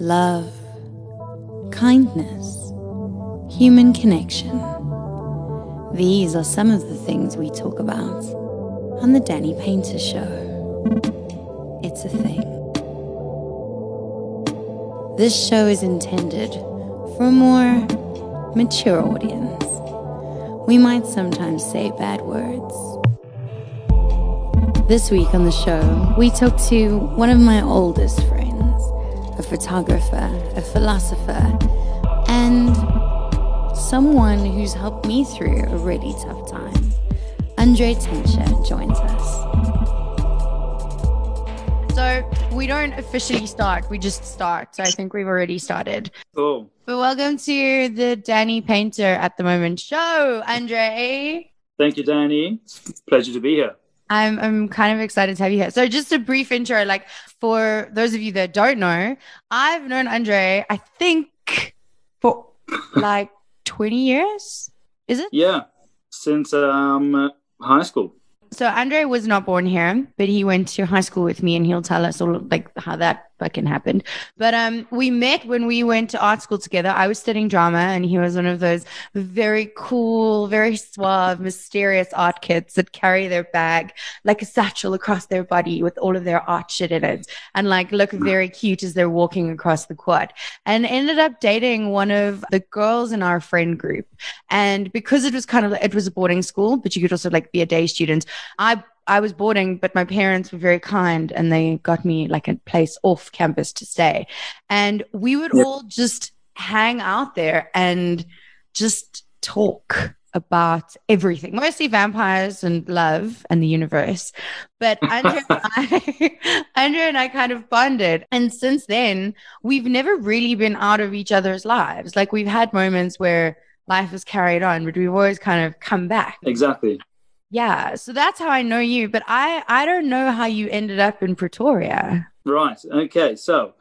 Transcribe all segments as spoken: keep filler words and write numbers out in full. love, kindness, human connection. These are some of the things we talk about on the Danny Painter Show. It's a thing. This show is intended for a more mature audience. We might sometimes say bad words. This week on the show, we talk to one of my oldest friends, a photographer, a philosopher, and someone who's helped me through a really tough time. Andrei Tenche joins us. So we don't officially start, we just start. So I think we've already started. Cool. But welcome to the Danny Painter at the Moment show, Andrei. Thank you, Danny. Pleasure to be here. I'm I'm kind of excited to have you here. So just a brief intro, like for those of you that don't know, I've known Andrei, I think, for like twenty years, is it? Yeah, since um, high school. So Andrei was not born here, but he went to high school with me and he'll tell us all like how that fucking happened. But um, we met when we went to art school together. I was studying drama and he was one of those very cool, very suave, mysterious art kids that carry their bag like a satchel across their body with all of their art shit in it and like look very cute as they're walking across the quad, and ended up dating one of the girls in our friend group. And because it was kind of, it was a boarding school, but you could also like be a day student. I I was boarding, but my parents were very kind and they got me like a place off campus to stay. And we would yep. all just hang out there and just talk about everything, mostly vampires and love and the universe. But Andrew, and I, Andrew and I kind of bonded. And since then, we've never really been out of each other's lives. Like we've had moments where life has carried on, but we've always kind of come back. Exactly. Yeah, so that's how I know you, but I, I don't know how you ended up in Pretoria. Right, okay, so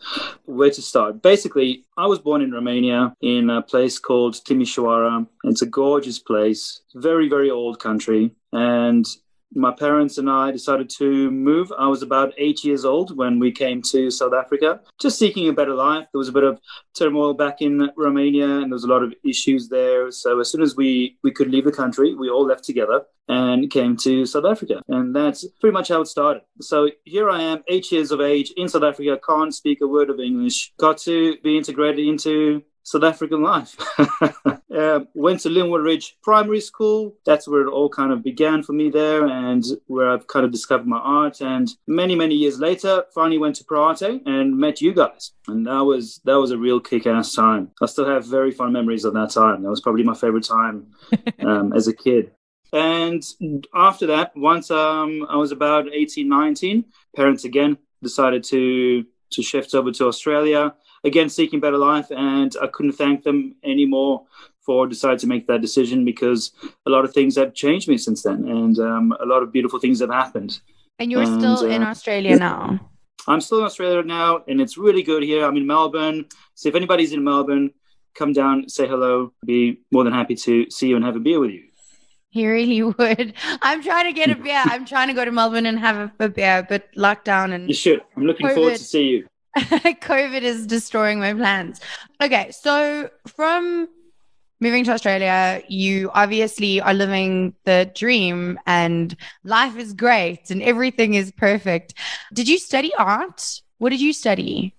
where to start? Basically, I was born in Romania in a place called Timișoara. It's a gorgeous place, very, very old country, and my parents and I decided to move. I was about eight years old when we came to South Africa, just seeking a better life. There was a bit of turmoil back in Romania and there was a lot of issues there. So as soon as we, we could leave the country, we all left together and came to South Africa. And that's pretty much how it started. So here I am, eight years of age in South Africa, can't speak a word of English, got to be integrated into South African life. uh, went to Linwood Ridge Primary School. That's where it all kind of began for me there and where I've kind of discovered my art. And many, many years later, finally went to Praate and met you guys. And that was that was a real kick-ass time. I still have very fond memories of that time. That was probably my favorite time um, as a kid. And after that, once um, I was about eighteen, nineteen, parents again decided to, to shift over to Australia. Again, seeking better life, and I couldn't thank them anymore for deciding to make that decision because a lot of things have changed me since then, and um, a lot of beautiful things have happened. And you're and, still uh, in Australia now? I'm still in Australia now, and it's really good here. I'm in Melbourne, so if anybody's in Melbourne, come down, say hello. I'd be more than happy to see you and have a beer with you. He really would. I'm trying to get a beer. I'm trying to go to Melbourne and have a, a beer, but lockdown and you should. I'm looking COVID. Forward to see you. COVID is destroying my plans. Okay, so from moving to Australia, you obviously are living the dream and life is great and everything is perfect. Did you study art? What did you study?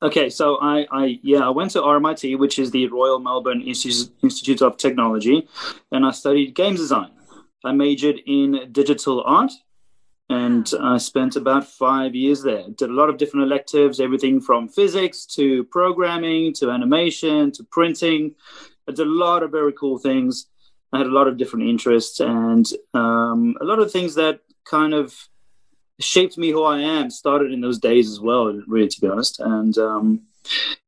Okay, so I, I yeah, I went to R M I T, which is the Royal Melbourne Inst- Institute of Technology, and I studied games design. I majored in digital art. And I spent about five years there. Did a lot of different electives, everything from physics to programming to animation to printing. I did a lot of very cool things. I had a lot of different interests and um, a lot of things that kind of shaped me who I am started in those days as well, really, to be honest. And um,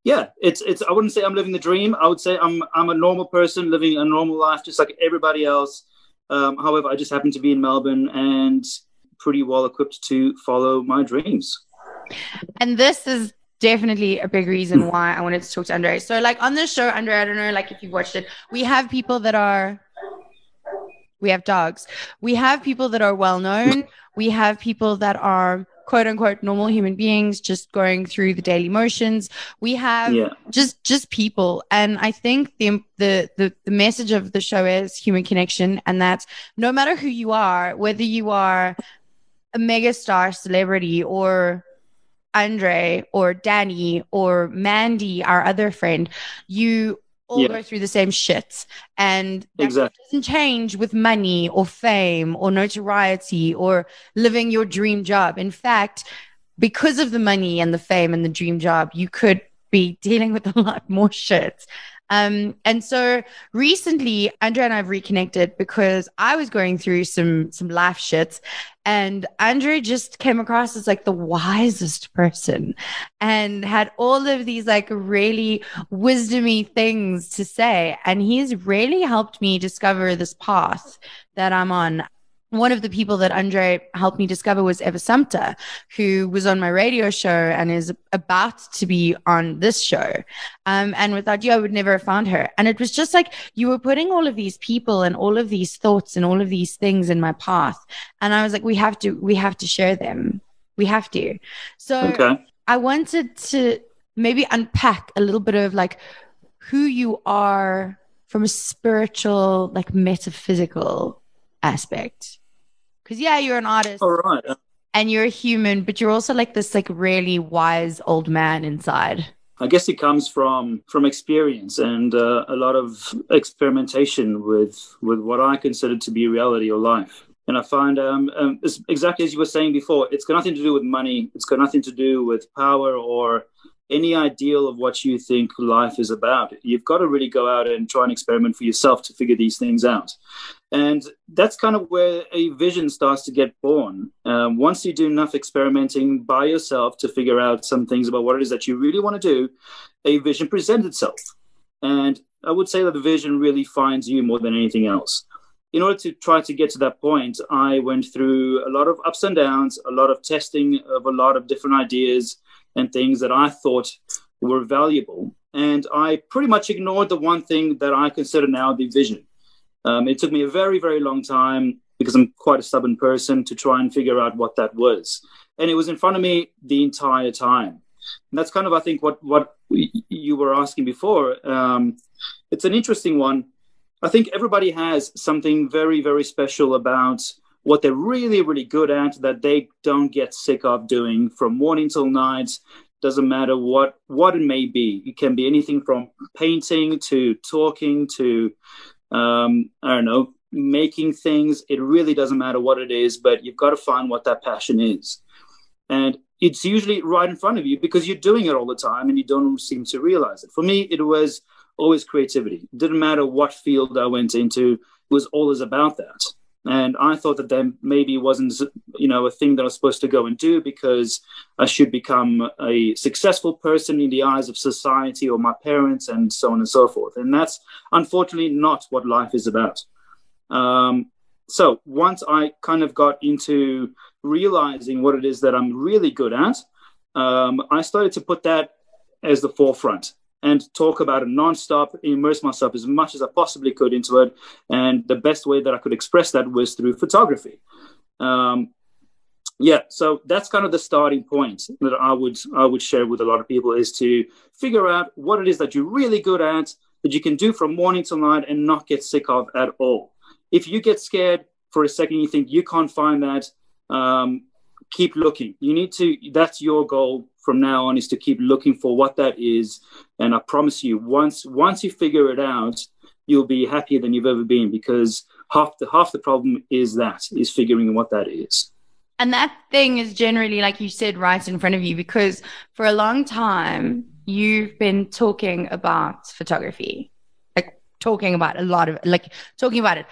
yeah, it's it's. I wouldn't say I'm living the dream. I would say I'm I'm a normal person living a normal life just like everybody else. Um, however, I just happen to be in Melbourne and pretty well equipped to follow my dreams. And this is definitely a big reason why I wanted to talk to Andrei. So like on this show, Andrei, I don't know like if you've watched it, we have people that are, we have dogs. We have people that are well known. We have people that are quote unquote normal human beings just going through the daily motions. We have yeah. just just people. And I think the, the the the message of the show is human connection, and that no matter who you are, whether you are a megastar celebrity or Andre or Danny or Mandy, our other friend, you all yeah. go through the same shit, and that exactly. doesn't change with money or fame or notoriety or living your dream job. In fact, because of the money and the fame and the dream job, you could be dealing with a lot more shit. Um, and so recently, Andrei and I have reconnected because I was going through some some life shit, and Andrei just came across as like the wisest person and had all of these like really wisdomy things to say. And he's really helped me discover this path that I'm on. One of the people that Andrei helped me discover was Eva Sumter, who was on my radio show and is about to be on this show. Um, and without you, I would never have found her. And it was just like you were putting all of these people and all of these thoughts and all of these things in my path. And I was like, we have to, we have to share them. We have to. So okay. I wanted to maybe unpack a little bit of like who you are from a spiritual, like metaphysical aspect. Because, yeah, you're an artist, all right, and you're a human, but you're also like this like really wise old man inside. I guess it comes from from experience and uh, a lot of experimentation with with what I consider to be reality or life. And I find, um, um, it's exactly as you were saying before, it's got nothing to do with money. It's got nothing to do with power or any ideal of what you think life is about. You've got to really go out and try and experiment for yourself to figure these things out. And that's kind of where a vision starts to get born. Um, once you do enough experimenting by yourself to figure out some things about what it is that you really want to do, a vision presents itself. And I would say that the vision really finds you more than anything else. In order to try to get to that point, I went through a lot of ups and downs, a lot of testing of a lot of different ideas and things that I thought were valuable. And I pretty much ignored the one thing that I consider now the vision. Um, it took me a very, very long time, because I'm quite a stubborn person, to try and figure out what that was. And it was in front of me the entire time. And that's kind of, I think, what, what you were asking before. Um, it's an interesting one. I think everybody has something very, very special about what they're really, really good at that they don't get sick of doing from morning till night. Doesn't matter what, what it may be. It can be anything from painting to talking to, um, I don't know, making things. It really doesn't matter what it is, but you've got to find what that passion is. And it's usually right in front of you because you're doing it all the time and you don't seem to realize it. For me, it was always creativity. It didn't matter what field I went into. It was always about that. And I thought that that maybe wasn't, you know, a thing that I was supposed to go and do because I should become a successful person in the eyes of society or my parents and so on and so forth. And that's unfortunately not what life is about. Um, so once I kind of got into realizing what it is that I'm really good at, um, I started to put that as the forefront and talk about it nonstop, immerse myself as much as I possibly could into it. And the best way that I could express that was through photography. Um, yeah, so that's kind of the starting point that I would I would share with a lot of people, is to figure out what it is that you're really good at, that you can do from morning till night and not get sick of at all. If you get scared for a second, you think you can't find that, um, keep looking. You need to, that's your goal from now on, is to keep looking for what that is. And I promise you, once once you figure it out, you'll be happier than you've ever been, because half the half the problem is that, is figuring what that is. And that thing is generally, like you said, right in front of you, because for a long time, you've been talking about photography, like talking about a lot of, like talking about it.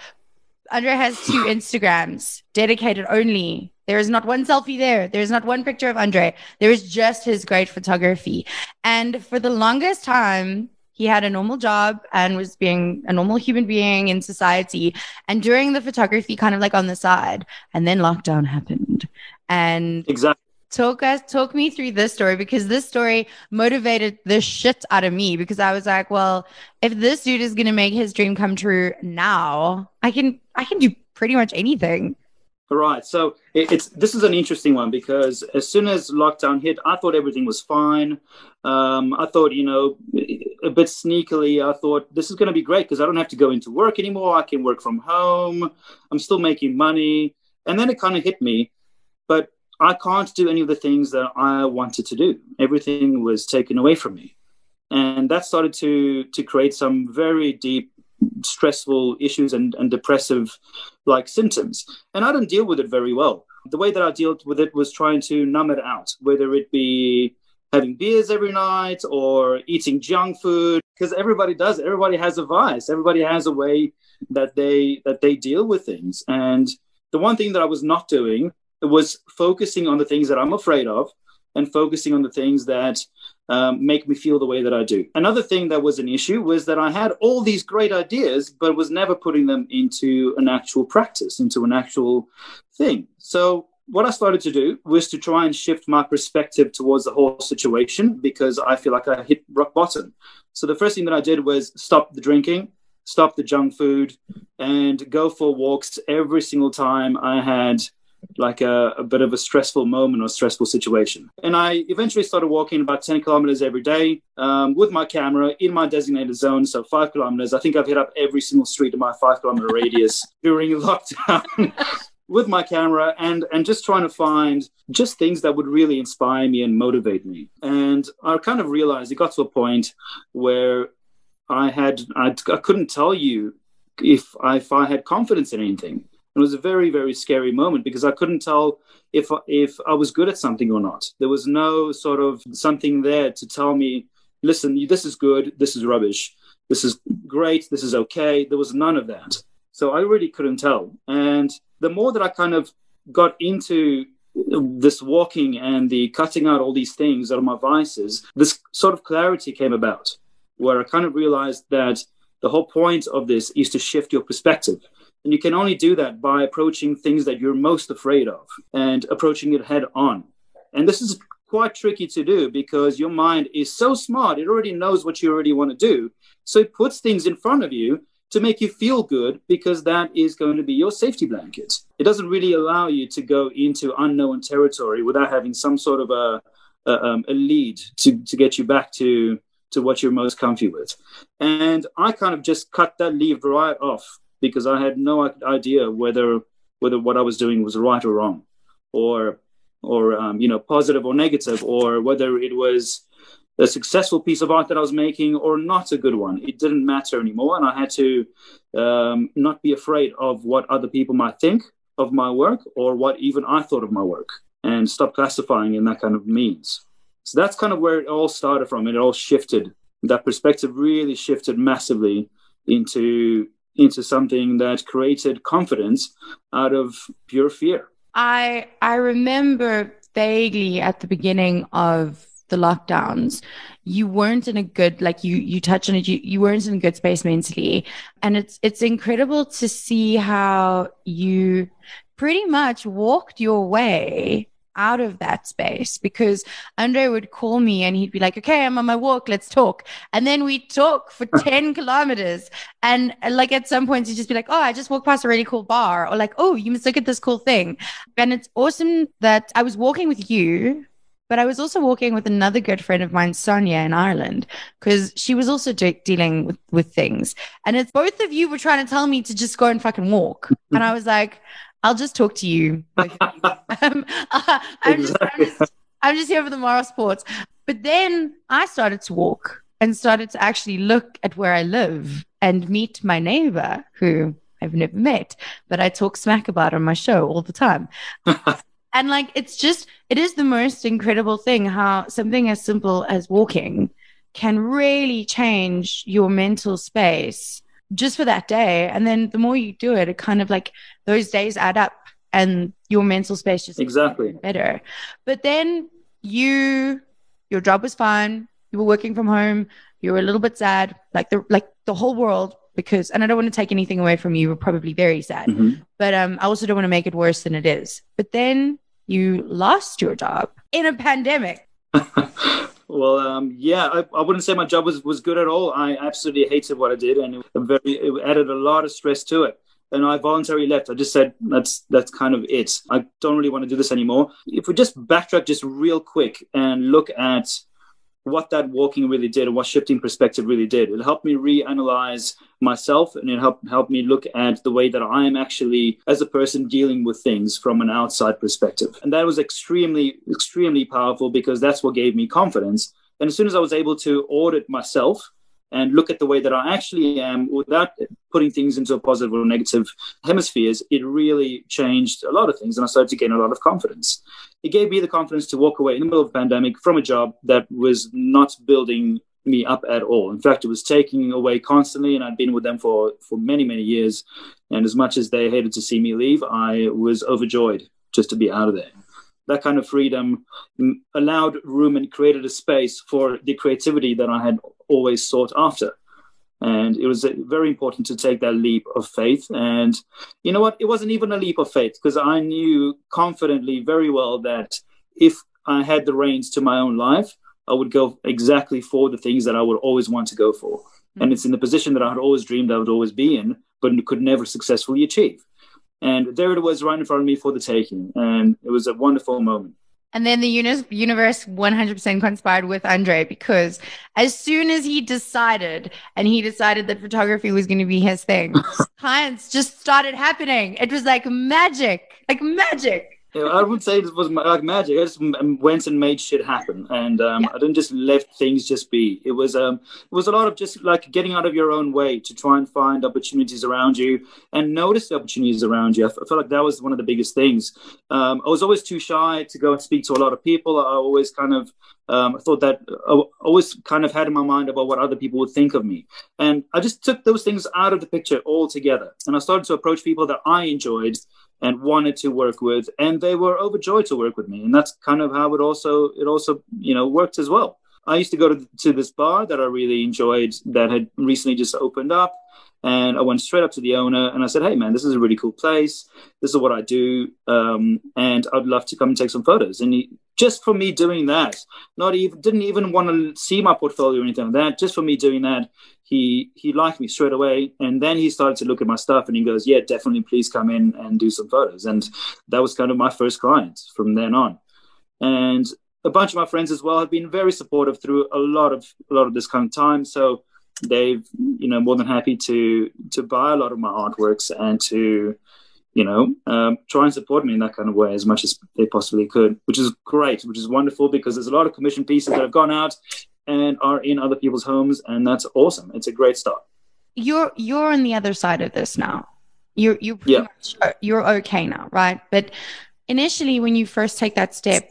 Andrei has two Instagrams dedicated only. There is not one selfie there. There is not one picture of Andrei. There is just his great photography. And for the longest time, he had a normal job and was being a normal human being in society. And during the photography, kind of like on the side. And then lockdown happened. And exactly. Talk us, talk me through this story, because this story motivated the shit out of me, because I was like, well, if this dude is going to make his dream come true now, I can, I can do pretty much anything. Right. So it, it's this is an interesting one because as soon as lockdown hit, I thought everything was fine. Um, I thought, you know, a bit sneakily, I thought this is going to be great because I don't have to go into work anymore. I can work from home. I'm still making money. And then it kind of hit me, but I can't do any of the things that I wanted to do. Everything was taken away from me. And that started to to create some very deep, stressful issues and, and depressive like symptoms. And I didn't deal with it very well. The way that I dealt with it was trying to numb it out, whether it be having beers every night or eating junk food, because everybody does it. Everybody has a vice. Everybody has a way that they that they deal with things. And the one thing that I was not doing was focusing on the things that I'm afraid of and focusing on the things that um, make me feel the way that I do. Another thing that was an issue was that I had all these great ideas, but was never putting them into an actual practice, into an actual thing. So what I started to do was to try and shift my perspective towards the whole situation because I feel like I hit rock bottom. So the first thing that I did was stop the drinking, stop the junk food, and go for walks every single time I had like a, a bit of a stressful moment or stressful situation. And I eventually started walking about ten kilometers every day um, with my camera in my designated zone. So five kilometers, I think I've hit up every single street in my five kilometer radius during lockdown with my camera and, and just trying to find just things that would really inspire me and motivate me. And I kind of realized it got to a point where I had, I, I couldn't tell you if I, if I had confidence in anything. It was a very, very scary moment because I couldn't tell if if I was good at something or not. There was no sort of something there to tell me, listen, this is good, this is rubbish, this is great, this is okay. There was none of that. So I really couldn't tell. And the more that I kind of got into this walking and the cutting out all these things that are my vices, this sort of clarity came about where I kind of realized that the whole point of this is to shift your perspective. And you can only do that by approaching things that you're most afraid of and approaching it head on. And this is quite tricky to do because your mind is so smart. It already knows what you already want to do. So it puts things in front of you to make you feel good because that is going to be your safety blanket. It doesn't really allow you to go into unknown territory without having some sort of a, a, um, a lead to, to get you back to, to what you're most comfy with. And I kind of just cut that lead right off, because I had no idea whether whether what I was doing was right or wrong, or or um, you know, positive or negative, or whether it was a successful piece of art that I was making or not a good one. It didn't matter anymore, and I had to um, not be afraid of what other people might think of my work or what even I thought of my work, and stop classifying in that kind of means. So that's kind of where it all started from. It all shifted. That perspective really shifted massively into. into something that created confidence out of pure fear. I I remember vaguely at the beginning of the lockdowns, you weren't in a good, like you you touched on it, you, you weren't in a good space mentally. And it's it's incredible to see how you pretty much walked your way out of that space, because Andre would call me and he'd be like, okay, I'm on my walk, let's talk. And then we talk for ten kilometers. And like at some points, you'd just be like, oh, I just walked past a really cool bar, or like, oh, you must look at this cool thing. And it's awesome that I was walking with you, but I was also walking with another good friend of mine, Sonia, in Ireland, because she was also de- dealing with, with things. And it's both of you were trying to tell me to just go and fucking walk. And I was like, I'll just talk to you. um, uh, I'm, just, I'm, just, I'm just here for the moral sports. But then I started to walk and started to actually look at where I live and meet my neighbor who I've never met, but I talk smack about on my show all the time. And like, it's just, it is the most incredible thing how something as simple as walking can really change your mental space just for that day. And then the more you do it, it kind of like those days add up and your mental space just exactly better. But then you, your job was fine. You were working from home. You were a little bit sad, like the, like the whole world, because, and I don't want to take anything away from you. You were probably very sad, mm-hmm. but um, I also don't want to make it worse than it is. But then you lost your job in a pandemic. Well, um, yeah, I, I wouldn't say my job was, was good at all. I absolutely hated what I did, and it, very, it added a lot of stress to it. And I voluntarily left. I just said, that's that's kind of it. I don't really want to do this anymore. If we just backtrack just real quick and look at what that walking really did and what shifting perspective really did, it helped me reanalyze myself, and it helped helped me look at the way that I am actually, as a person, dealing with things from an outside perspective. And that was extremely, extremely powerful, because that's what gave me confidence. And as soon as I was able to audit myself and look at the way that I actually am without putting things into a positive or negative hemispheres, it really changed a lot of things. And I started to gain a lot of confidence. It gave me the confidence to walk away in the middle of a pandemic from a job that was not building me up at all. In fact, it was taking away constantly, and I'd been with them for, for many, many years. And as much as they hated to see me leave, I was overjoyed just to be out of there. That kind of freedom allowed room and created a space for the creativity that I had always sought after. And it was very important to take that leap of faith. And you know what? It wasn't even a leap of faith, because I knew confidently very well that if I had the reins to my own life, I would go exactly for the things that I would always want to go for. Mm-hmm. And it's in the position that I had always dreamed I would always be in, but could never successfully achieve. And there it was right in front of me for the taking. And it was a wonderful moment. And then the universe one hundred percent conspired with Andrei, because as soon as he decided, and he decided that photography was going to be his thing, clients just started happening. It was like magic, like magic. Yeah, I wouldn't say it was like magic. I just went and made shit happen. And um, yeah. I didn't just let things just be. It was um, it was a lot of just like getting out of your own way to try and find opportunities around you and notice the opportunities around you. I felt like that was one of the biggest things. Um, I was always too shy to go and speak to a lot of people. I always kind of um, thought that I always kind of had in my mind about what other people would think of me. And I just took those things out of the picture altogether. And I started to approach people that I enjoyed and wanted to work with, and they were overjoyed to work with me. And that's kind of how it also, it also, you know, worked as well. I used to go to, to this bar that I really enjoyed that had recently just opened up, and I went straight up to the owner and I said, hey man, this is a really cool place. This is what I do. Um, and I'd love to come and take some photos. And he, just for me doing that, not even, didn't even want to see my portfolio or anything like that. Just for me doing that, he, he liked me straight away. And then he started to look at my stuff and he goes, yeah, definitely. Please come in and do some photos. And that was kind of my first client from then on. And a bunch of my friends as well have been very supportive through a lot of, a lot of this kind of time. So they've, you know, more than happy to, to buy a lot of my artworks and to, you know, um, try and support me in that kind of way as much as they possibly could, which is great, which is wonderful, because there's a lot of commission pieces that have gone out and are in other people's homes. And that's awesome. It's a great start. You're, you're on the other side of this now. You're, you're, pretty yeah. much, you're okay now, right? But initially when you first take that step,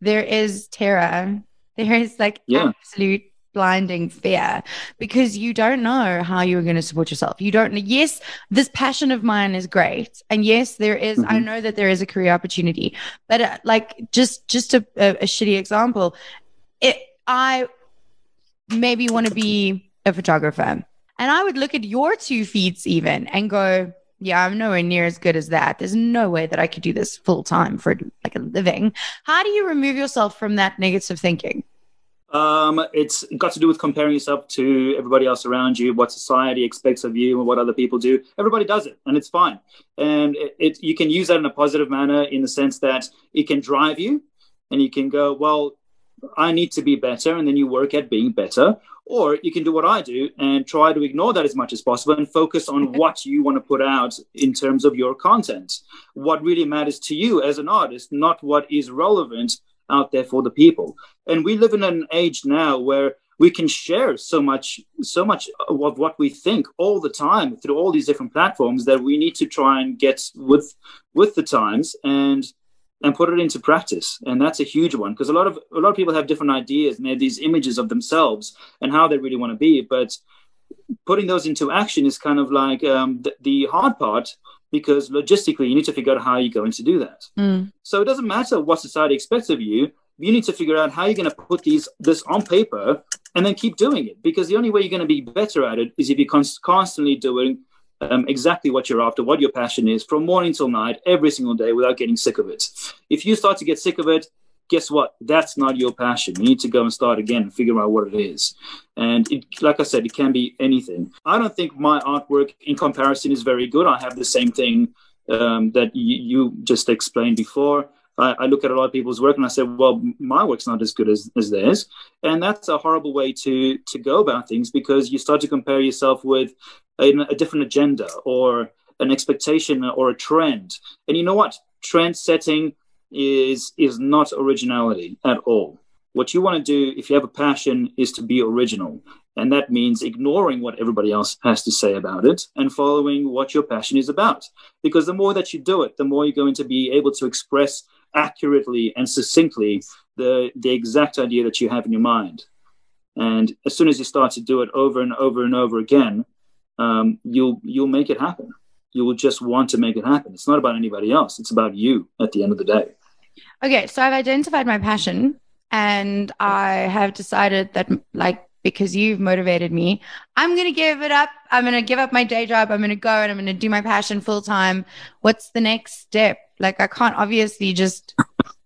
there is terror. There is like yeah. absolute blinding fear, because you don't know how you're going to support yourself. You don't know. Yes, this passion of mine is great. And yes, there is, mm-hmm. I know that there is a career opportunity, but uh, like just, just a, a, a shitty example. It, I maybe want to be a photographer, and I would look at your two feeds even and go, yeah, I'm nowhere near as good as that. There's no way that I could do this full time for like a living. How do you remove yourself from that negative thinking? Um, it's got to do with comparing yourself to everybody else around you, what society expects of you and what other people do. Everybody does it, and it's fine. And it, it, you can use that in a positive manner, in the sense that it can drive you, and you can go, well, I need to be better. And then you work at being better. Or you can do what I do and try to ignore that as much as possible and focus on what you want to put out in terms of your content, what really matters to you as an artist, not what is relevant out there for the people. And we live in an age now where we can share so much so much of what we think all the time through all these different platforms, that we need to try and get with with the times and and put it into practice. And that's a huge one, because a lot of a lot of people have different ideas and they have these images of themselves and how they really want to be, but putting those into action is kind of like um, the, the hard part, because logistically you need to figure out how you're going to do that. Mm. So it doesn't matter what society expects of you. You need to figure out how you're going to put these this on paper and then keep doing it, because the only way you're going to be better at it is if you're const- constantly doing um, exactly what you're after, what your passion is, from morning till night, every single day, without getting sick of it. If you start to get sick of it, guess what? That's not your passion. You need to go and start again and figure out what it is. And it, like I said, it can be anything. I don't think my artwork in comparison is very good. I have the same thing um, that you, you just explained before. I, I look at a lot of people's work and I say, well, my work's not as good as, as theirs. And that's a horrible way to, to go about things, because you start to compare yourself with a, a different agenda or an expectation or a trend. And you know what? Trend setting is is not originality at all. What you want to do if you have a passion is to be original. And that means ignoring what everybody else has to say about it and following what your passion is about. Because the more that you do it, the more you're going to be able to express accurately and succinctly the, the exact idea that you have in your mind. And as soon as you start to do it over and over and over again, um, you'll you'll make it happen. You will just want to make it happen. It's not about anybody else. It's about you at the end of the day. Okay. So I've identified my passion, and I have decided that, like, because you've motivated me, I'm going to give it up. I'm going to give up my day job. I'm going to go and I'm going to do my passion full time. What's the next step? Like, I can't obviously just,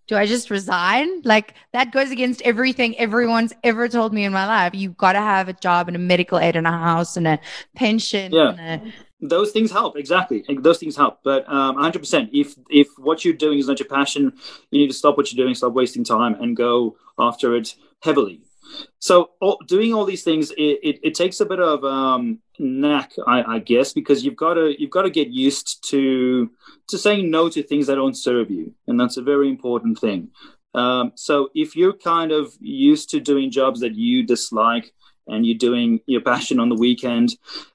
do I just resign? Like, that goes against everything everyone's ever told me in my life. You've got to have a job and a medical aid and a house and a pension. Yeah. And a, Those things help, exactly. Those things help. But um, one hundred percent, if if what you're doing is not your passion, you need to stop what you're doing, stop wasting time, and go after it heavily. So all, doing all these things, it, it, it takes a bit of um, knack, I, I guess, because you've got to you've got to get used to to saying no to things that don't serve you, and that's a very important thing. Um, so if you're kind of used to doing jobs that you dislike, and you're doing your passion on the weekend,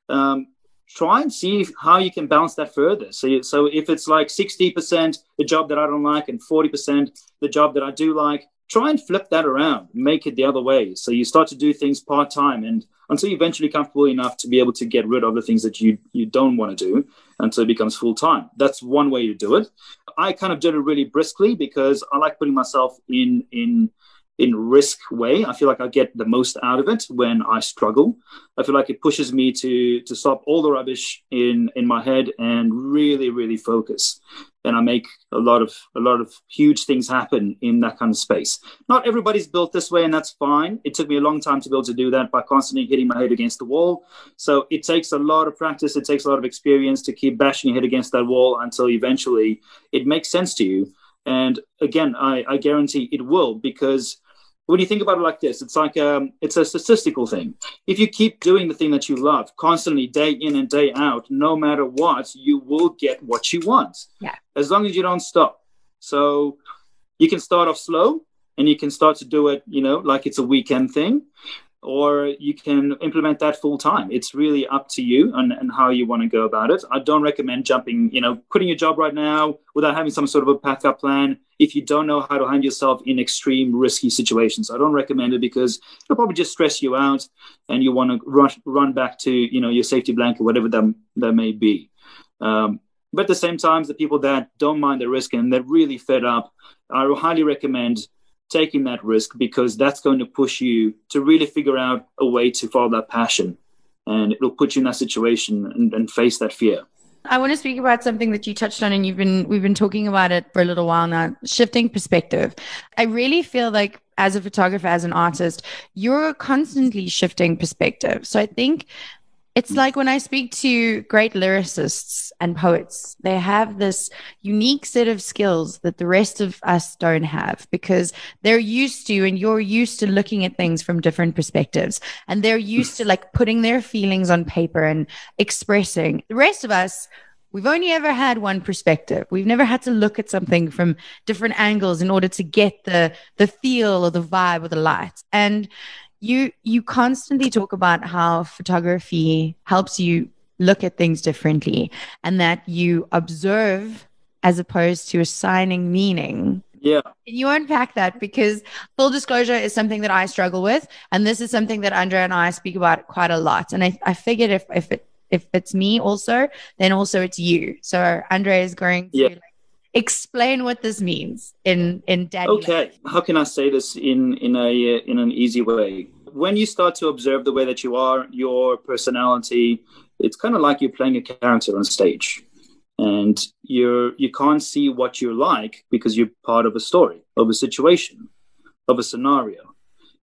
um, try and see if, how you can balance that further. So, you, so if it's like sixty percent the job that I don't like and forty percent the job that I do like, try and flip that around, make it the other way. So you start to do things part-time, and until you're eventually comfortable enough to be able to get rid of the things that you, you don't want to do until it becomes full-time. That's one way to do it. I kind of did it really briskly because I like putting myself in in in risk way. I feel like I get the most out of it when I struggle. I feel like it pushes me to to stop all the rubbish in, in my head and really, really focus. And I make a lot of a lot of huge things happen in that kind of space. Not everybody's built this way, and that's fine. It took me a long time to be able to do that by constantly hitting my head against the wall. So it takes a lot of practice. It takes a lot of experience to keep bashing your head against that wall until eventually it makes sense to you. And again, I, I guarantee it will, because when you think about it like this, it's like um, it's a statistical thing. If you keep doing the thing that you love constantly, day in and day out, no matter what, you will get what you want. Yeah. As long as you don't stop. So you can start off slow, and you can start to do it, you know, like it's a weekend thing, or you can implement that full time. It's really up to you and, and how you want to go about it. I don't recommend jumping, you know, quitting your job right now without having some sort of a backup plan, if you don't know how to handle yourself in extreme risky situations. I don't recommend it, because it'll probably just stress you out, and you want to run, run back to, you know, your safety blanket, whatever that, that may be. Um, but at the same time, the people that don't mind the risk and they're really fed up, I highly recommend taking that risk, because that's going to push you to really figure out a way to follow that passion. And it'll put you in that situation and, and face that fear. I want to speak about something that you touched on, and you've been, we've been talking about it for a little while now, shifting perspective. I really feel like as a photographer, as an artist, you're constantly shifting perspective. So I think it's like when I speak to great lyricists and poets, they have this unique set of skills that the rest of us don't have, because they're used to, and you're used to looking at things from different perspectives, and they're used to like putting their feelings on paper and expressing. The rest of us, we've only ever had one perspective. We've never had to look at something from different angles in order to get the, the feel or the vibe or the light. And You you constantly talk about how photography helps you look at things differently, and that you observe as opposed to assigning meaning. Yeah. Can you unpack that? Because full disclosure is something that I struggle with, and this is something that Andrei and I speak about quite a lot. And I, I figured if if it if it's me also, then also it's you. So Andrei is going to, yeah, like, explain what this means in in Daddy. Okay, how can I say this in in a in an easy way? When you start to observe the way that you are, your personality, it's kind of like you're playing a character on stage. And you're, you can't see what you're like because you're part of a story, of a situation, of a scenario.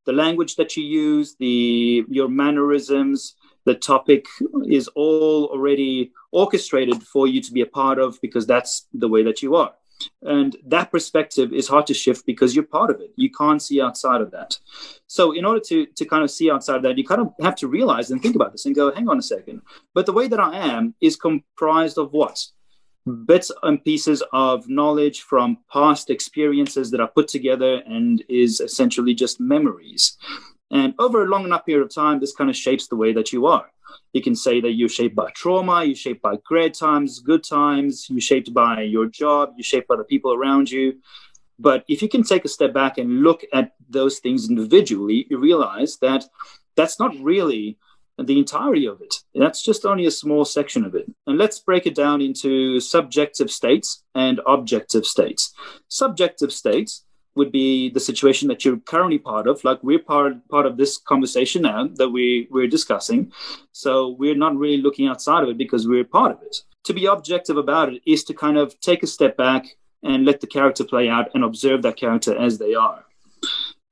The language that you use, the your mannerisms, the topic is all already orchestrated for you to be a part of because that's the way that you are. And that perspective is hard to shift because you're part of it. You can't see outside of that. So in order to to kind of see outside of that, you kind of have to realize and think about this and go, hang on a second. But the way that I am is comprised of what? Bits and pieces of knowledge from past experiences that are put together and is essentially just memories. And over a long enough period of time, this kind of shapes the way that you are. You can say that you're shaped by trauma, you're shaped by great times, good times, you're shaped by your job, you're shaped by the people around you. But if you can take a step back and look at those things individually, you realize that that's not really the entirety of it. That's just only a small section of it. And let's break it down into subjective states and objective states. Subjective states would be the situation that you're currently part of. Like we're part, part of this conversation now that we, we're discussing. So we're not really looking outside of it because we're part of it. To be objective about it is to kind of take a step back and let the character play out and observe that character as they are.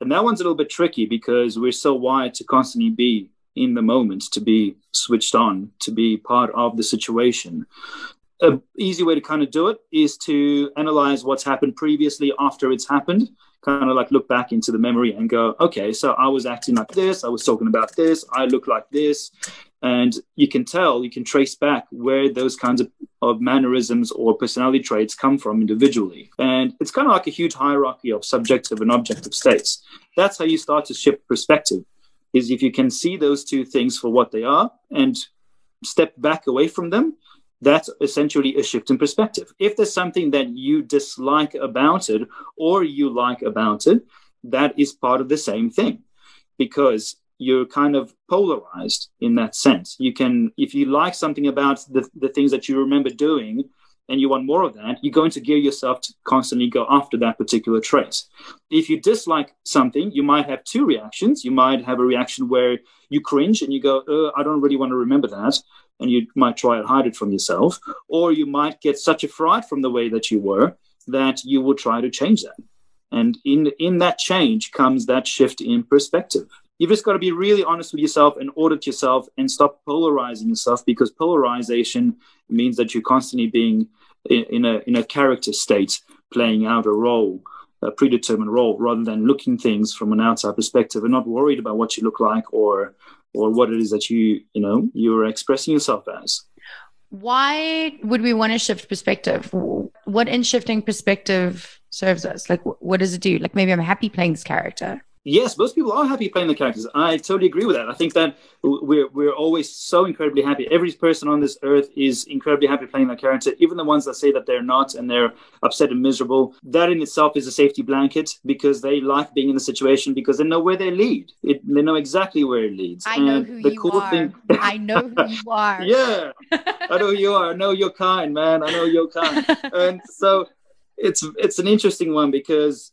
And that one's a little bit tricky because we're so wired to constantly be in the moment, to be switched on, to be part of the situation. An easy way to kind of do it is to analyze what's happened previously after it's happened, kind of like look back into the memory and go, okay, so I was acting like this, I was talking about this, I look like this. And you can tell, you can trace back where those kinds of, of mannerisms or personality traits come from individually. And it's kind of like a huge hierarchy of subjective and objective states. That's how you start to shift perspective, is if you can see those two things for what they are and step back away from them. That's essentially a shift in perspective. If there's something that you dislike about it or you like about it, that is part of the same thing because you're kind of polarized in that sense. You can, if you like something about the, the things that you remember doing and you want more of that, you're going to gear yourself to constantly go after that particular trait. If you dislike something, you might have two reactions. You might have a reaction where you cringe and you go, oh, I don't really want to remember that. And you might try and hide it from yourself, or you might get such a fright from the way that you were that you will try to change that. And in, in that change comes that shift in perspective. You've just got to be really honest with yourself and audit yourself and stop polarizing yourself, because polarization means that you're constantly being in, in a in a character state, playing out a role, a predetermined role, rather than looking things from an outside perspective and not worried about what you look like or or what it is that you, you know, you're expressing yourself as. Why would we want to shift perspective? What in shifting perspective serves us? Like, what does it do? Like, maybe I'm happy playing this character. Yes, most people are happy playing the characters. I totally agree with that. I think that we're we're always so incredibly happy. Every person on this earth is incredibly happy playing their character, even the ones that say that they're not and they're upset and miserable. That in itself is a safety blanket because they like being in the situation because they know where they lead. It, they know exactly where it leads. I and know who the you cool are. Thing... I know who you are. Yeah, I know who you are. I know you're kind, man. I know you're kind. And so it's it's an interesting one because...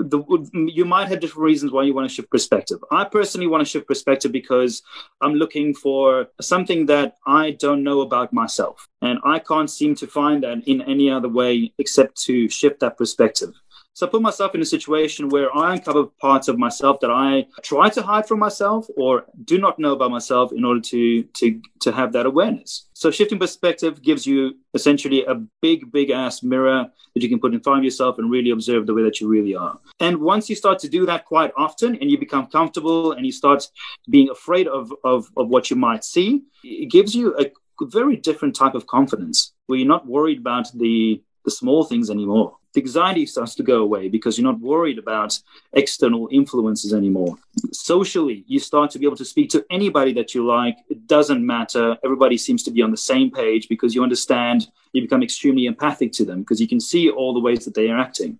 The, you might have different reasons why you want to shift perspective. I personally want to shift perspective because I'm looking for something that I don't know about myself. And I can't seem to find that in any other way except to shift that perspective. So I put myself in a situation where I uncover parts of myself that I try to hide from myself or do not know about myself in order to, to, to have that awareness. So shifting perspective gives you essentially a big, big ass mirror that you can put in front of yourself and really observe the way that you really are. And once you start to do that quite often and you become comfortable and you start being afraid of, of, of what you might see, it gives you a very different type of confidence where you're not worried about the, the small things anymore. The anxiety starts to go away because you're not worried about external influences anymore. Socially, you start to be able to speak to anybody that you like. It doesn't matter. Everybody seems to be on the same page because you understand, you become extremely empathic to them because you can see all the ways that they are acting.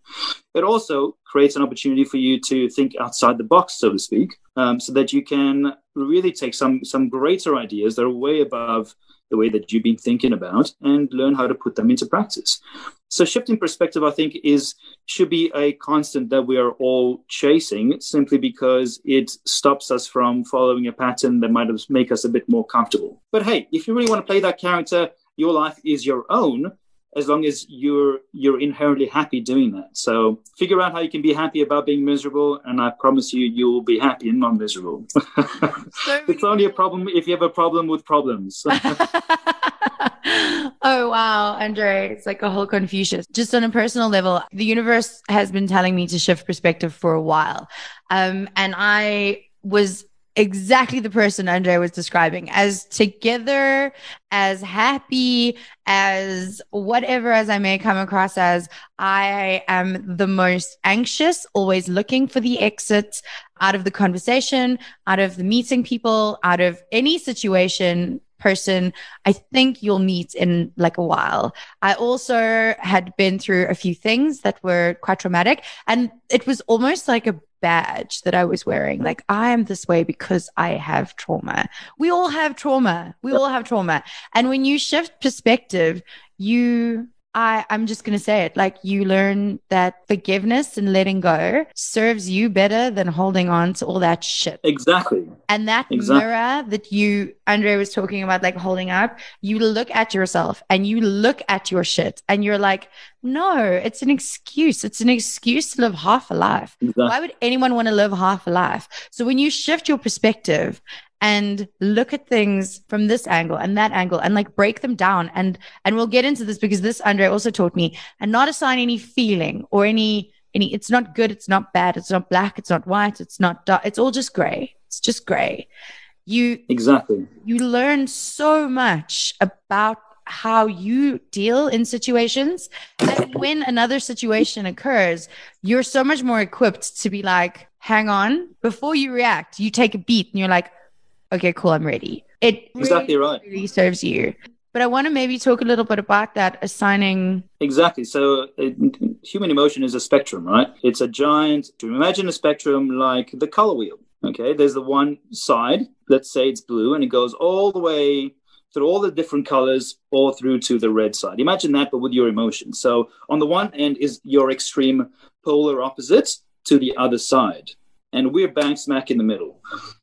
It also creates an opportunity for you to think outside the box, so to speak, um, so that you can really take some, some greater ideas that are way above the way that you've been thinking about and learn how to put them into practice. So shifting perspective, I think, is should be a constant that we are all chasing simply because it stops us from following a pattern that might make us a bit more comfortable. But hey, if you really want to play that character, your life is your own as long as you're you're inherently happy doing that. So figure out how you can be happy about being miserable, and I promise you, you will be happy and not miserable. It's only a problem if you have a problem with problems. Oh, wow, Andrei. It's like a whole Confucius. Just on a personal level, the universe has been telling me to shift perspective for a while. Um, and I was exactly the person Andrei was describing, as together, as happy, as whatever as I may come across as. I am the most anxious, always looking for the exit out of the conversation, out of the meeting people, out of any situation, person I think you'll meet in like a while. I also had been through a few things that were quite traumatic, and it was almost like a badge that I was wearing. Like, I am this way because I have trauma. We all have trauma. We all have trauma. And when you shift perspective, you, I, I'm just going to say it, like, you learn that forgiveness and letting go serves you better than holding on to all that shit. Exactly. And that exactly. mirror that you, Andrei was talking about, like holding up, you look at yourself and you look at your shit and you're like, no, it's an excuse. It's an excuse to live half a life. Exactly. Why would anyone want to live half a life? So when you shift your perspective and look at things from this angle and that angle and like break them down, and and we'll get into this because this Andrei also taught me, and not assign any feeling or any any it's not good, it's not bad, it's not black, it's not white, it's not dark, it's all just gray. It's just gray. You exactly you learn so much about how you deal in situations, and when another situation occurs, you're so much more equipped to be like, hang on, before you react, you take a beat and you're like, okay, cool, I'm ready. It exactly really, right. really serves you. But I want to maybe talk a little bit about that assigning. Exactly. So it, human emotion is a spectrum, right? It's a giant, to imagine a spectrum like the color wheel, okay? There's the one side, let's say it's blue, and it goes all the way through all the different colors all through to the red side. Imagine that, but with your emotion. So on the one end is your extreme polar opposites to the other side. And we're bang smack in the middle.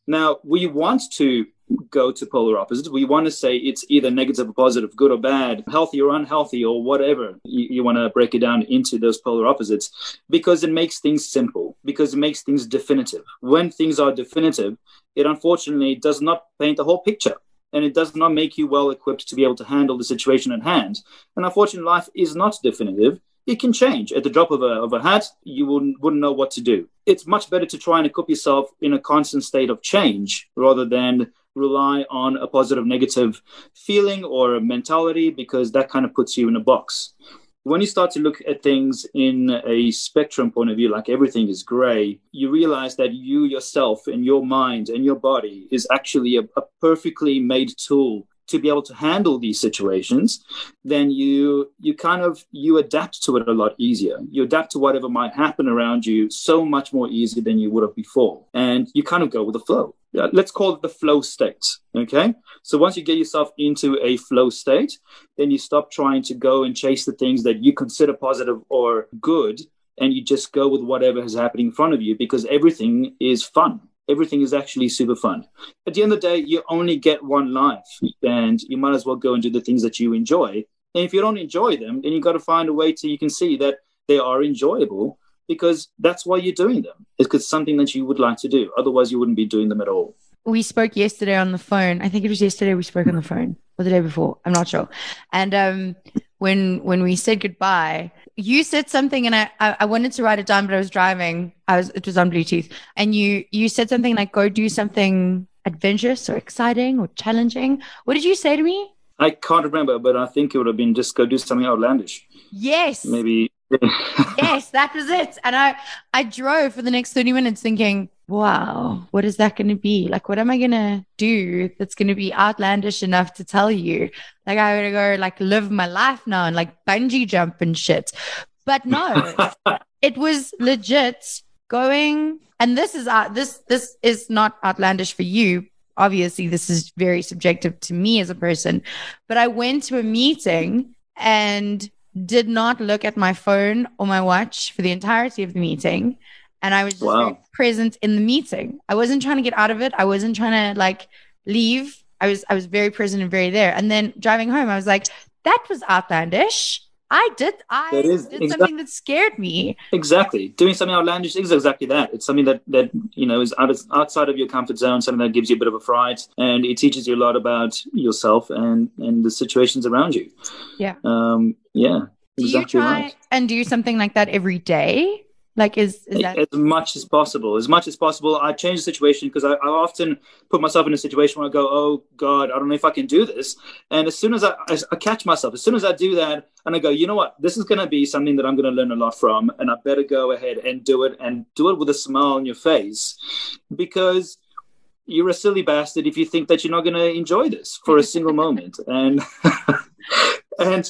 Now, we want to go to polar opposites. We want to say it's either negative or positive, good or bad, healthy or unhealthy, or whatever. You, you want to break it down into those polar opposites because it makes things simple, because it makes things definitive. When things are definitive, it unfortunately does not paint the whole picture, and it does not make you well equipped to be able to handle the situation at hand. And unfortunately, life is not definitive. It can change. At the drop of a of a hat, you wouldn't, wouldn't know what to do. It's much better to try and equip yourself in a constant state of change rather than rely on a positive, negative feeling or a mentality, because that kind of puts you in a box. When you start to look at things in a spectrum point of view, like everything is gray, you realize that you yourself and your mind and your body is actually a, a perfectly made tool to be able to handle these situations. Then you you kind of, you adapt to it a lot easier. You adapt to whatever might happen around you so much more easier than you would have before. And you kind of go with the flow. Let's call it the flow state, okay? So once you get yourself into a flow state, then you stop trying to go and chase the things that you consider positive or good, and you just go with whatever is happening in front of you, because everything is fun. Everything is actually super fun. At the end of the day, you only get one life, and you might as well go and do the things that you enjoy. And if you don't enjoy them, then you got to find a way so you can see that they are enjoyable, because that's why you're doing them. It's because something that you would like to do. Otherwise, you wouldn't be doing them at all. We spoke yesterday on the phone. I think it was yesterday we spoke on the phone, or the day before. I'm not sure. And um, when when we said goodbye, you said something, and I, I, I wanted to write it down, but I was driving. I was it was on Bluetooth, and you you said something like, "Go do something adventurous or exciting or challenging." What did you say to me? I can't remember, but I think it would have been just go do something outlandish. Yes, maybe. Yes, that was it. And I I drove for the next thirty minutes thinking, wow, what is that going to be? Like, what am I going to do that's going to be outlandish enough to tell you? Like, I would go, like, live my life now and, like, bungee jump and shit. But no, it was legit going. And this is uh, this this is not outlandish for you. Obviously, this is very subjective to me as a person. But I went to a meeting and did not look at my phone or my watch for the entirety of the meeting. And I was just wow. very present in the meeting. I wasn't trying to get out of it. I wasn't trying to like leave. I was, I was very present and very there. And then driving home, I was like, that was outlandish. I did, I that is, did exactly. something that scared me. Exactly. Doing something outlandish is exactly that. It's something that, that you know, is out of, outside of your comfort zone, something that gives you a bit of a fright, and it teaches you a lot about yourself and, and the situations around you. Yeah. Um, yeah. Do exactly you try right. and do something like that every day? Like is, is that- as much as possible, as much as possible. I change the situation because I, I often put myself in a situation where I go, oh God, I don't know if I can do this. And as soon as I, I, I catch myself, as soon as I do that and I go, you know what, this is going to be something that I'm going to learn a lot from, and I better go ahead and do it, and do it with a smile on your face, because you're a silly bastard if you think that you're not going to enjoy this for a single moment. And And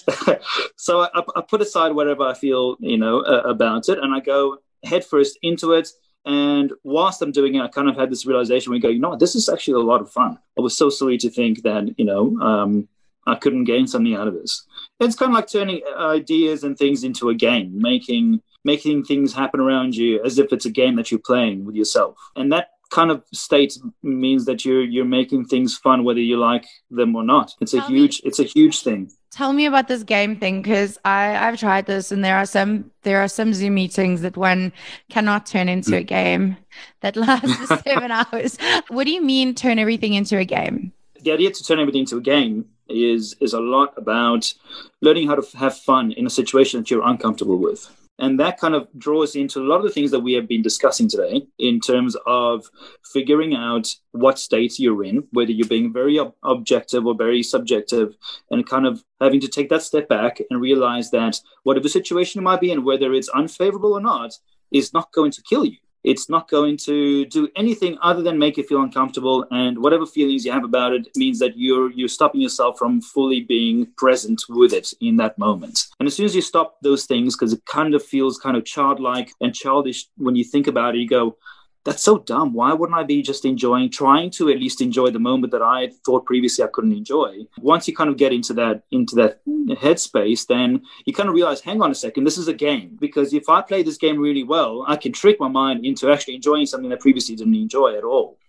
so I, I put aside whatever I feel, you know, uh, about it, and I go headfirst into it. And whilst I'm doing it, I kind of had this realization where you go, you know what, this is actually a lot of fun. I was so silly to think that, you know, um, I couldn't gain something out of this. It's kind of like turning ideas and things into a game, making making things happen around you as if it's a game that you're playing with yourself. And that kind of state means that you're you're making things fun, whether you like them or not. It's a huge, it's a huge thing. Tell me about this game thing, because I've tried this, and there are some there are some Zoom meetings that one cannot turn into a game that lasts seven hours. What do you mean turn everything into a game? The idea to turn everything into a game is is a lot about learning how to f- have fun in a situation that you're uncomfortable with. And that kind of draws into a lot of the things that we have been discussing today in terms of figuring out what state you're in, whether you're being very ob- objective or very subjective, and kind of having to take that step back and realize that whatever situation you might be in, whether it's unfavorable or not, is not going to kill you. It's not going to do anything other than make you feel uncomfortable, and whatever feelings you have about it means that you're you're stopping yourself from fully being present with it in that moment. And as soon as you stop those things, because it kind of feels kind of childlike and childish when you think about it, you go, that's so dumb. Why wouldn't I be just enjoying, trying to at least enjoy the moment that I thought previously I couldn't enjoy? Once you kind of get into that into that headspace, then you kind of realize, hang on a second, this is a game. Because if I play this game really well, I can trick my mind into actually enjoying something that previously didn't enjoy at all.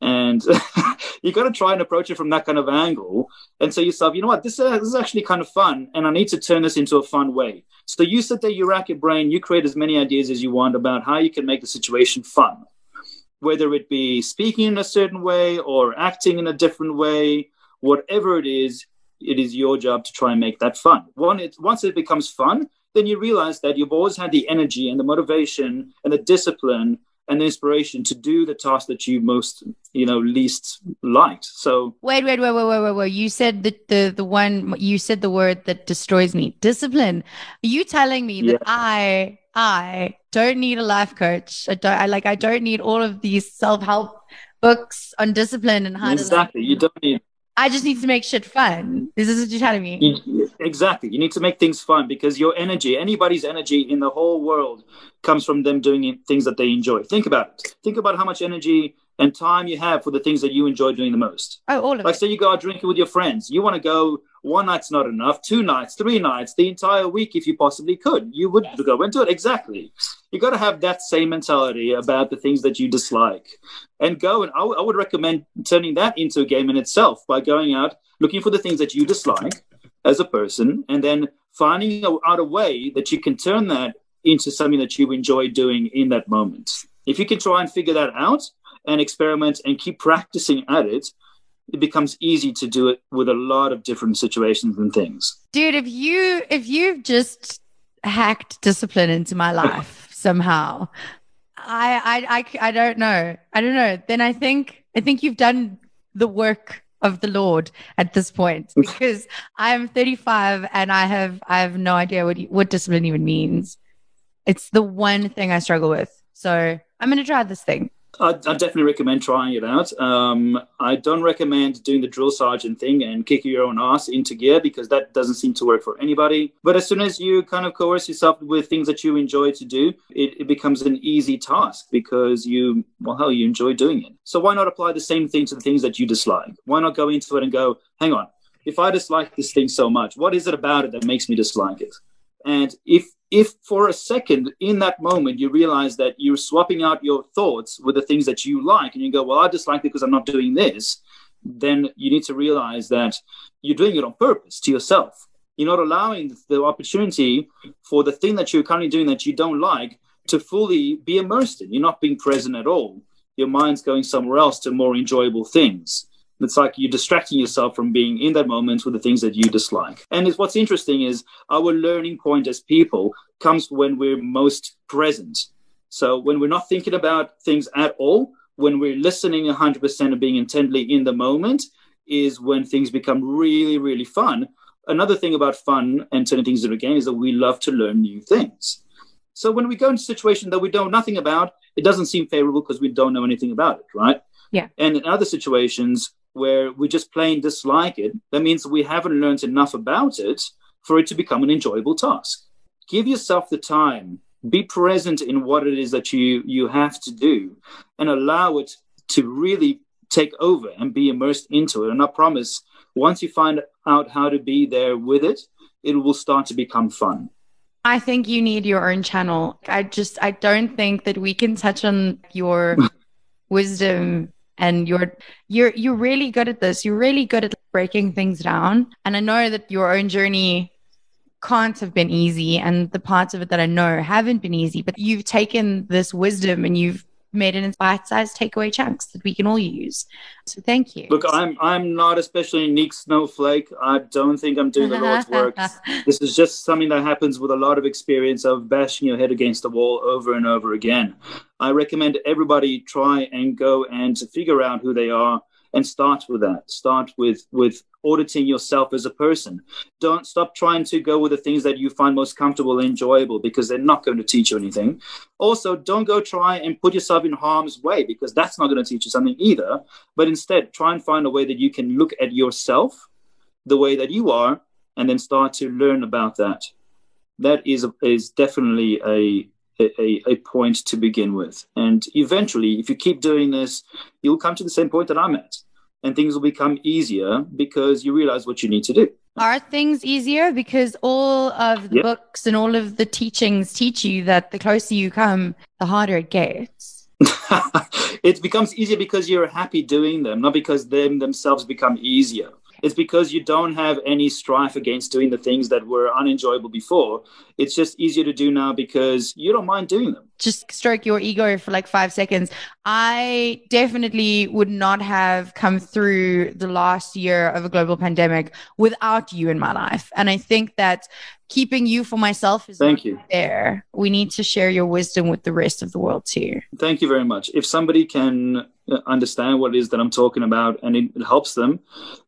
And you got to try and approach it from that kind of angle and say yourself, you know what, this, uh, this is actually kind of fun, and I need to turn this into a fun way. So you sit there, you rack your brain, you create as many ideas as you want about how you can make the situation fun, whether it be speaking in a certain way or acting in a different way, whatever it is, it is your job to try and make that fun. Once it becomes fun, then you realize that you've always had the energy and the motivation and the discipline and the inspiration to do the task that you most, you know, least liked. So wait, wait, wait, wait, wait, wait, wait. You said the, the, the one, you said the word that destroys me, discipline. Are you telling me yeah. that I, I don't need a life coach? I don't, I like, I don't need all of these self-help books on discipline and how exactly. to, like, you don't need, I just need to make shit fun. This is what you're telling me. You, exactly. You need to make things fun, because your energy, anybody's energy in the whole world, comes from them doing things that they enjoy. Think about it. Think about how much energy and time you have for the things that you enjoy doing the most. Oh, all of it. Like, so you go out drinking with your friends. You want to go, one night's not enough, two nights, three nights, the entire week if you possibly could. You would yes. go into it. Exactly. You got to have that same mentality about the things that you dislike. And go, and I, w- I would recommend turning that into a game in itself by going out, looking for the things that you dislike as a person, and then finding out a way that you can turn that into something that you enjoy doing in that moment. If you can try and figure that out, and experiment and keep practicing at it, it becomes easy to do it with a lot of different situations and things. Dude, if you if you've just hacked discipline into my life somehow, I, I I I don't know. I don't know. Then I think I think you've done the work of the Lord at this point, because I'm thirty-five and I have I have no idea what what discipline even means. It's the one thing I struggle with. So I'm going to try this thing. I, I definitely recommend trying it out. Um, I don't recommend doing the drill sergeant thing and kicking your own ass into gear, because that doesn't seem to work for anybody. But as soon as you kind of coerce yourself with things that you enjoy to do, it, it becomes an easy task, because you, well, hell, you enjoy doing it. So why not apply the same thing to the things that you dislike? Why not go into it and go, hang on, if I dislike this thing so much, what is it about it that makes me dislike it? And if if for a second in that moment you realize that you're swapping out your thoughts with the things that you like, and you go, well, I dislike it because I'm not doing this, then you need to realize that you're doing it on purpose to yourself. You're not allowing the opportunity for the thing that you're currently doing that you don't like to fully be immersed in. You're not being present at all. Your mind's going somewhere else to more enjoyable things. It's like you're distracting yourself from being in that moment with the things that you dislike. And it's, what's interesting is our learning point as people comes when we're most present. So when we're not thinking about things at all, when we're listening one hundred percent and being intently in the moment is when things become really, really fun. Another thing about fun and turning things into a game is that we love to learn new things. So when we go into a situation that we know nothing about, it doesn't seem favorable because we don't know anything about it, right? Yeah. And in other situations where we just plain dislike it, that means we haven't learned enough about it for it to become an enjoyable task. Give yourself the time. Be present in what it is that you, you have to do and allow it to really take over and be immersed into it. And I promise, once you find out how to be there with it, it will start to become fun. I think you need your own channel. I just, I don't think that we can touch on your wisdom and your, you're, you're really good at this. You're really good at breaking things down. And I know that your own journey can't have been easy, and the parts of it that I know haven't been easy, but you've taken this wisdom and you've made it in bite-sized takeaway chunks that we can all use. So thank you. Look, I'm I'm not a special unique snowflake. I don't think I'm doing the Lord's work. This is just something that happens with a lot of experience of bashing your head against the wall over and over again. I recommend everybody try and go and to figure out who they are and start with that. Start with with auditing yourself as a person. Don't stop trying to go with the things that you find most comfortable and enjoyable, because they're not going to teach you anything. Also, don't go try and put yourself in harm's way, because that's not going to teach you something either. But instead, try and find a way that you can look at yourself the way that you are and then start to learn about that. That is, is definitely a... A, a point to begin with. And eventually, if you keep doing this, you'll come to the same point that I'm at. And things will become easier because you realize what you need to do. Are things easier? Because all of the yep. books and all of the teachings teach you that the closer you come, the harder it gets. It becomes easier because you're happy doing them, not because them themselves become easier. It's because you don't have any strife against doing the things that were unenjoyable before. It's just easier to do now because you don't mind doing them. Just stroke your ego for like five seconds. I definitely would not have come through the last year of a global pandemic without you in my life. And I think that keeping you for myself is Thank you. There. We need to share your wisdom with the rest of the world too. Thank you very much. If somebody can understand what it is that I'm talking about and it, it helps them,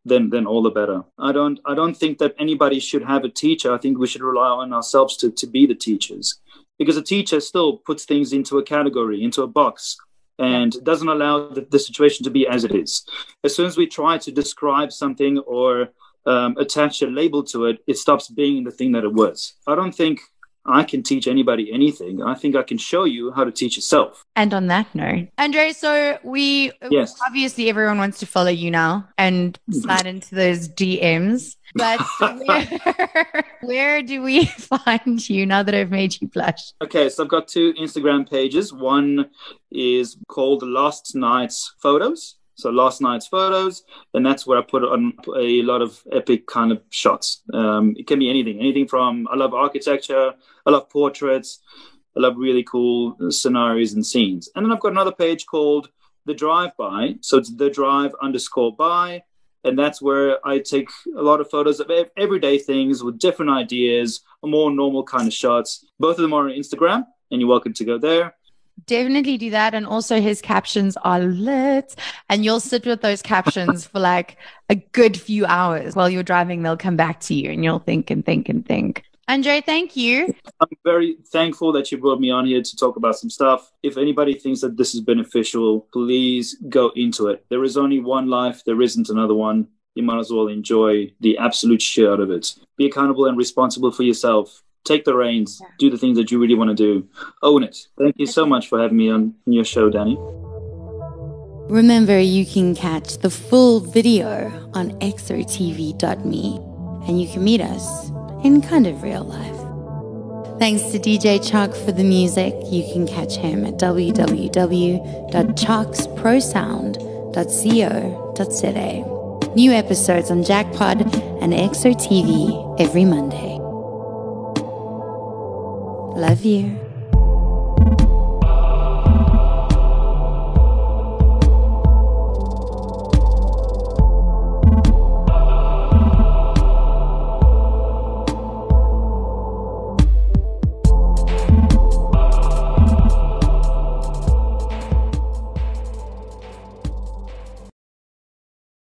then then all the better. I don't I don't think that anybody should have a teacher. I think we should rely on ourselves to, to be the teachers, because a teacher still puts things into a category, into a box, and doesn't allow the, the situation to be as it is. As soon as we try to describe something or um, attach a label to it, it stops being the thing that it was. I don't think I can teach anybody anything. I think I can show you how to teach yourself. And on that note, Andrei, so we yes. obviously everyone wants to follow you now and slide into those D Ms. But where, where do we find you now that I've made you blush? Okay, so I've got two Instagram pages. One is called Last Night's Photos. So Last Night's Photos, and that's where I put on a lot of epic kind of shots. Um, it can be anything, anything from I love architecture, I love portraits, I love really cool scenarios and scenes. And then I've got another page called The Drive By. So it's the drive underscore by. And that's where I take a lot of photos of everyday things with different ideas, more normal kind of shots. Both of them are on Instagram, and you're welcome to go there. Definitely do that. And also his captions are lit, and you'll sit with those captions for like a good few hours while you're driving. They'll come back to you and you'll think and think and think. Andrei, thank you. I'm very thankful that you brought me on here to talk about some stuff. If anybody thinks that this is beneficial, please go into it. There is only one life. There isn't another one. You might as well enjoy the absolute shit out of it. Be accountable and responsible for yourself. Take the reins, do the things that you really want to do. Own it. Thank you so much for having me on your show, Danny. Remember, you can catch the full video on X O T V dot me, and you can meet us in kind of real life. Thanks to D J Chuck for the music. You can catch him at w w w dot chucks pro sound dot co dot za. chuck spro sound dot co dot za. New episodes on Jackpod and X O T V every Monday. Love you.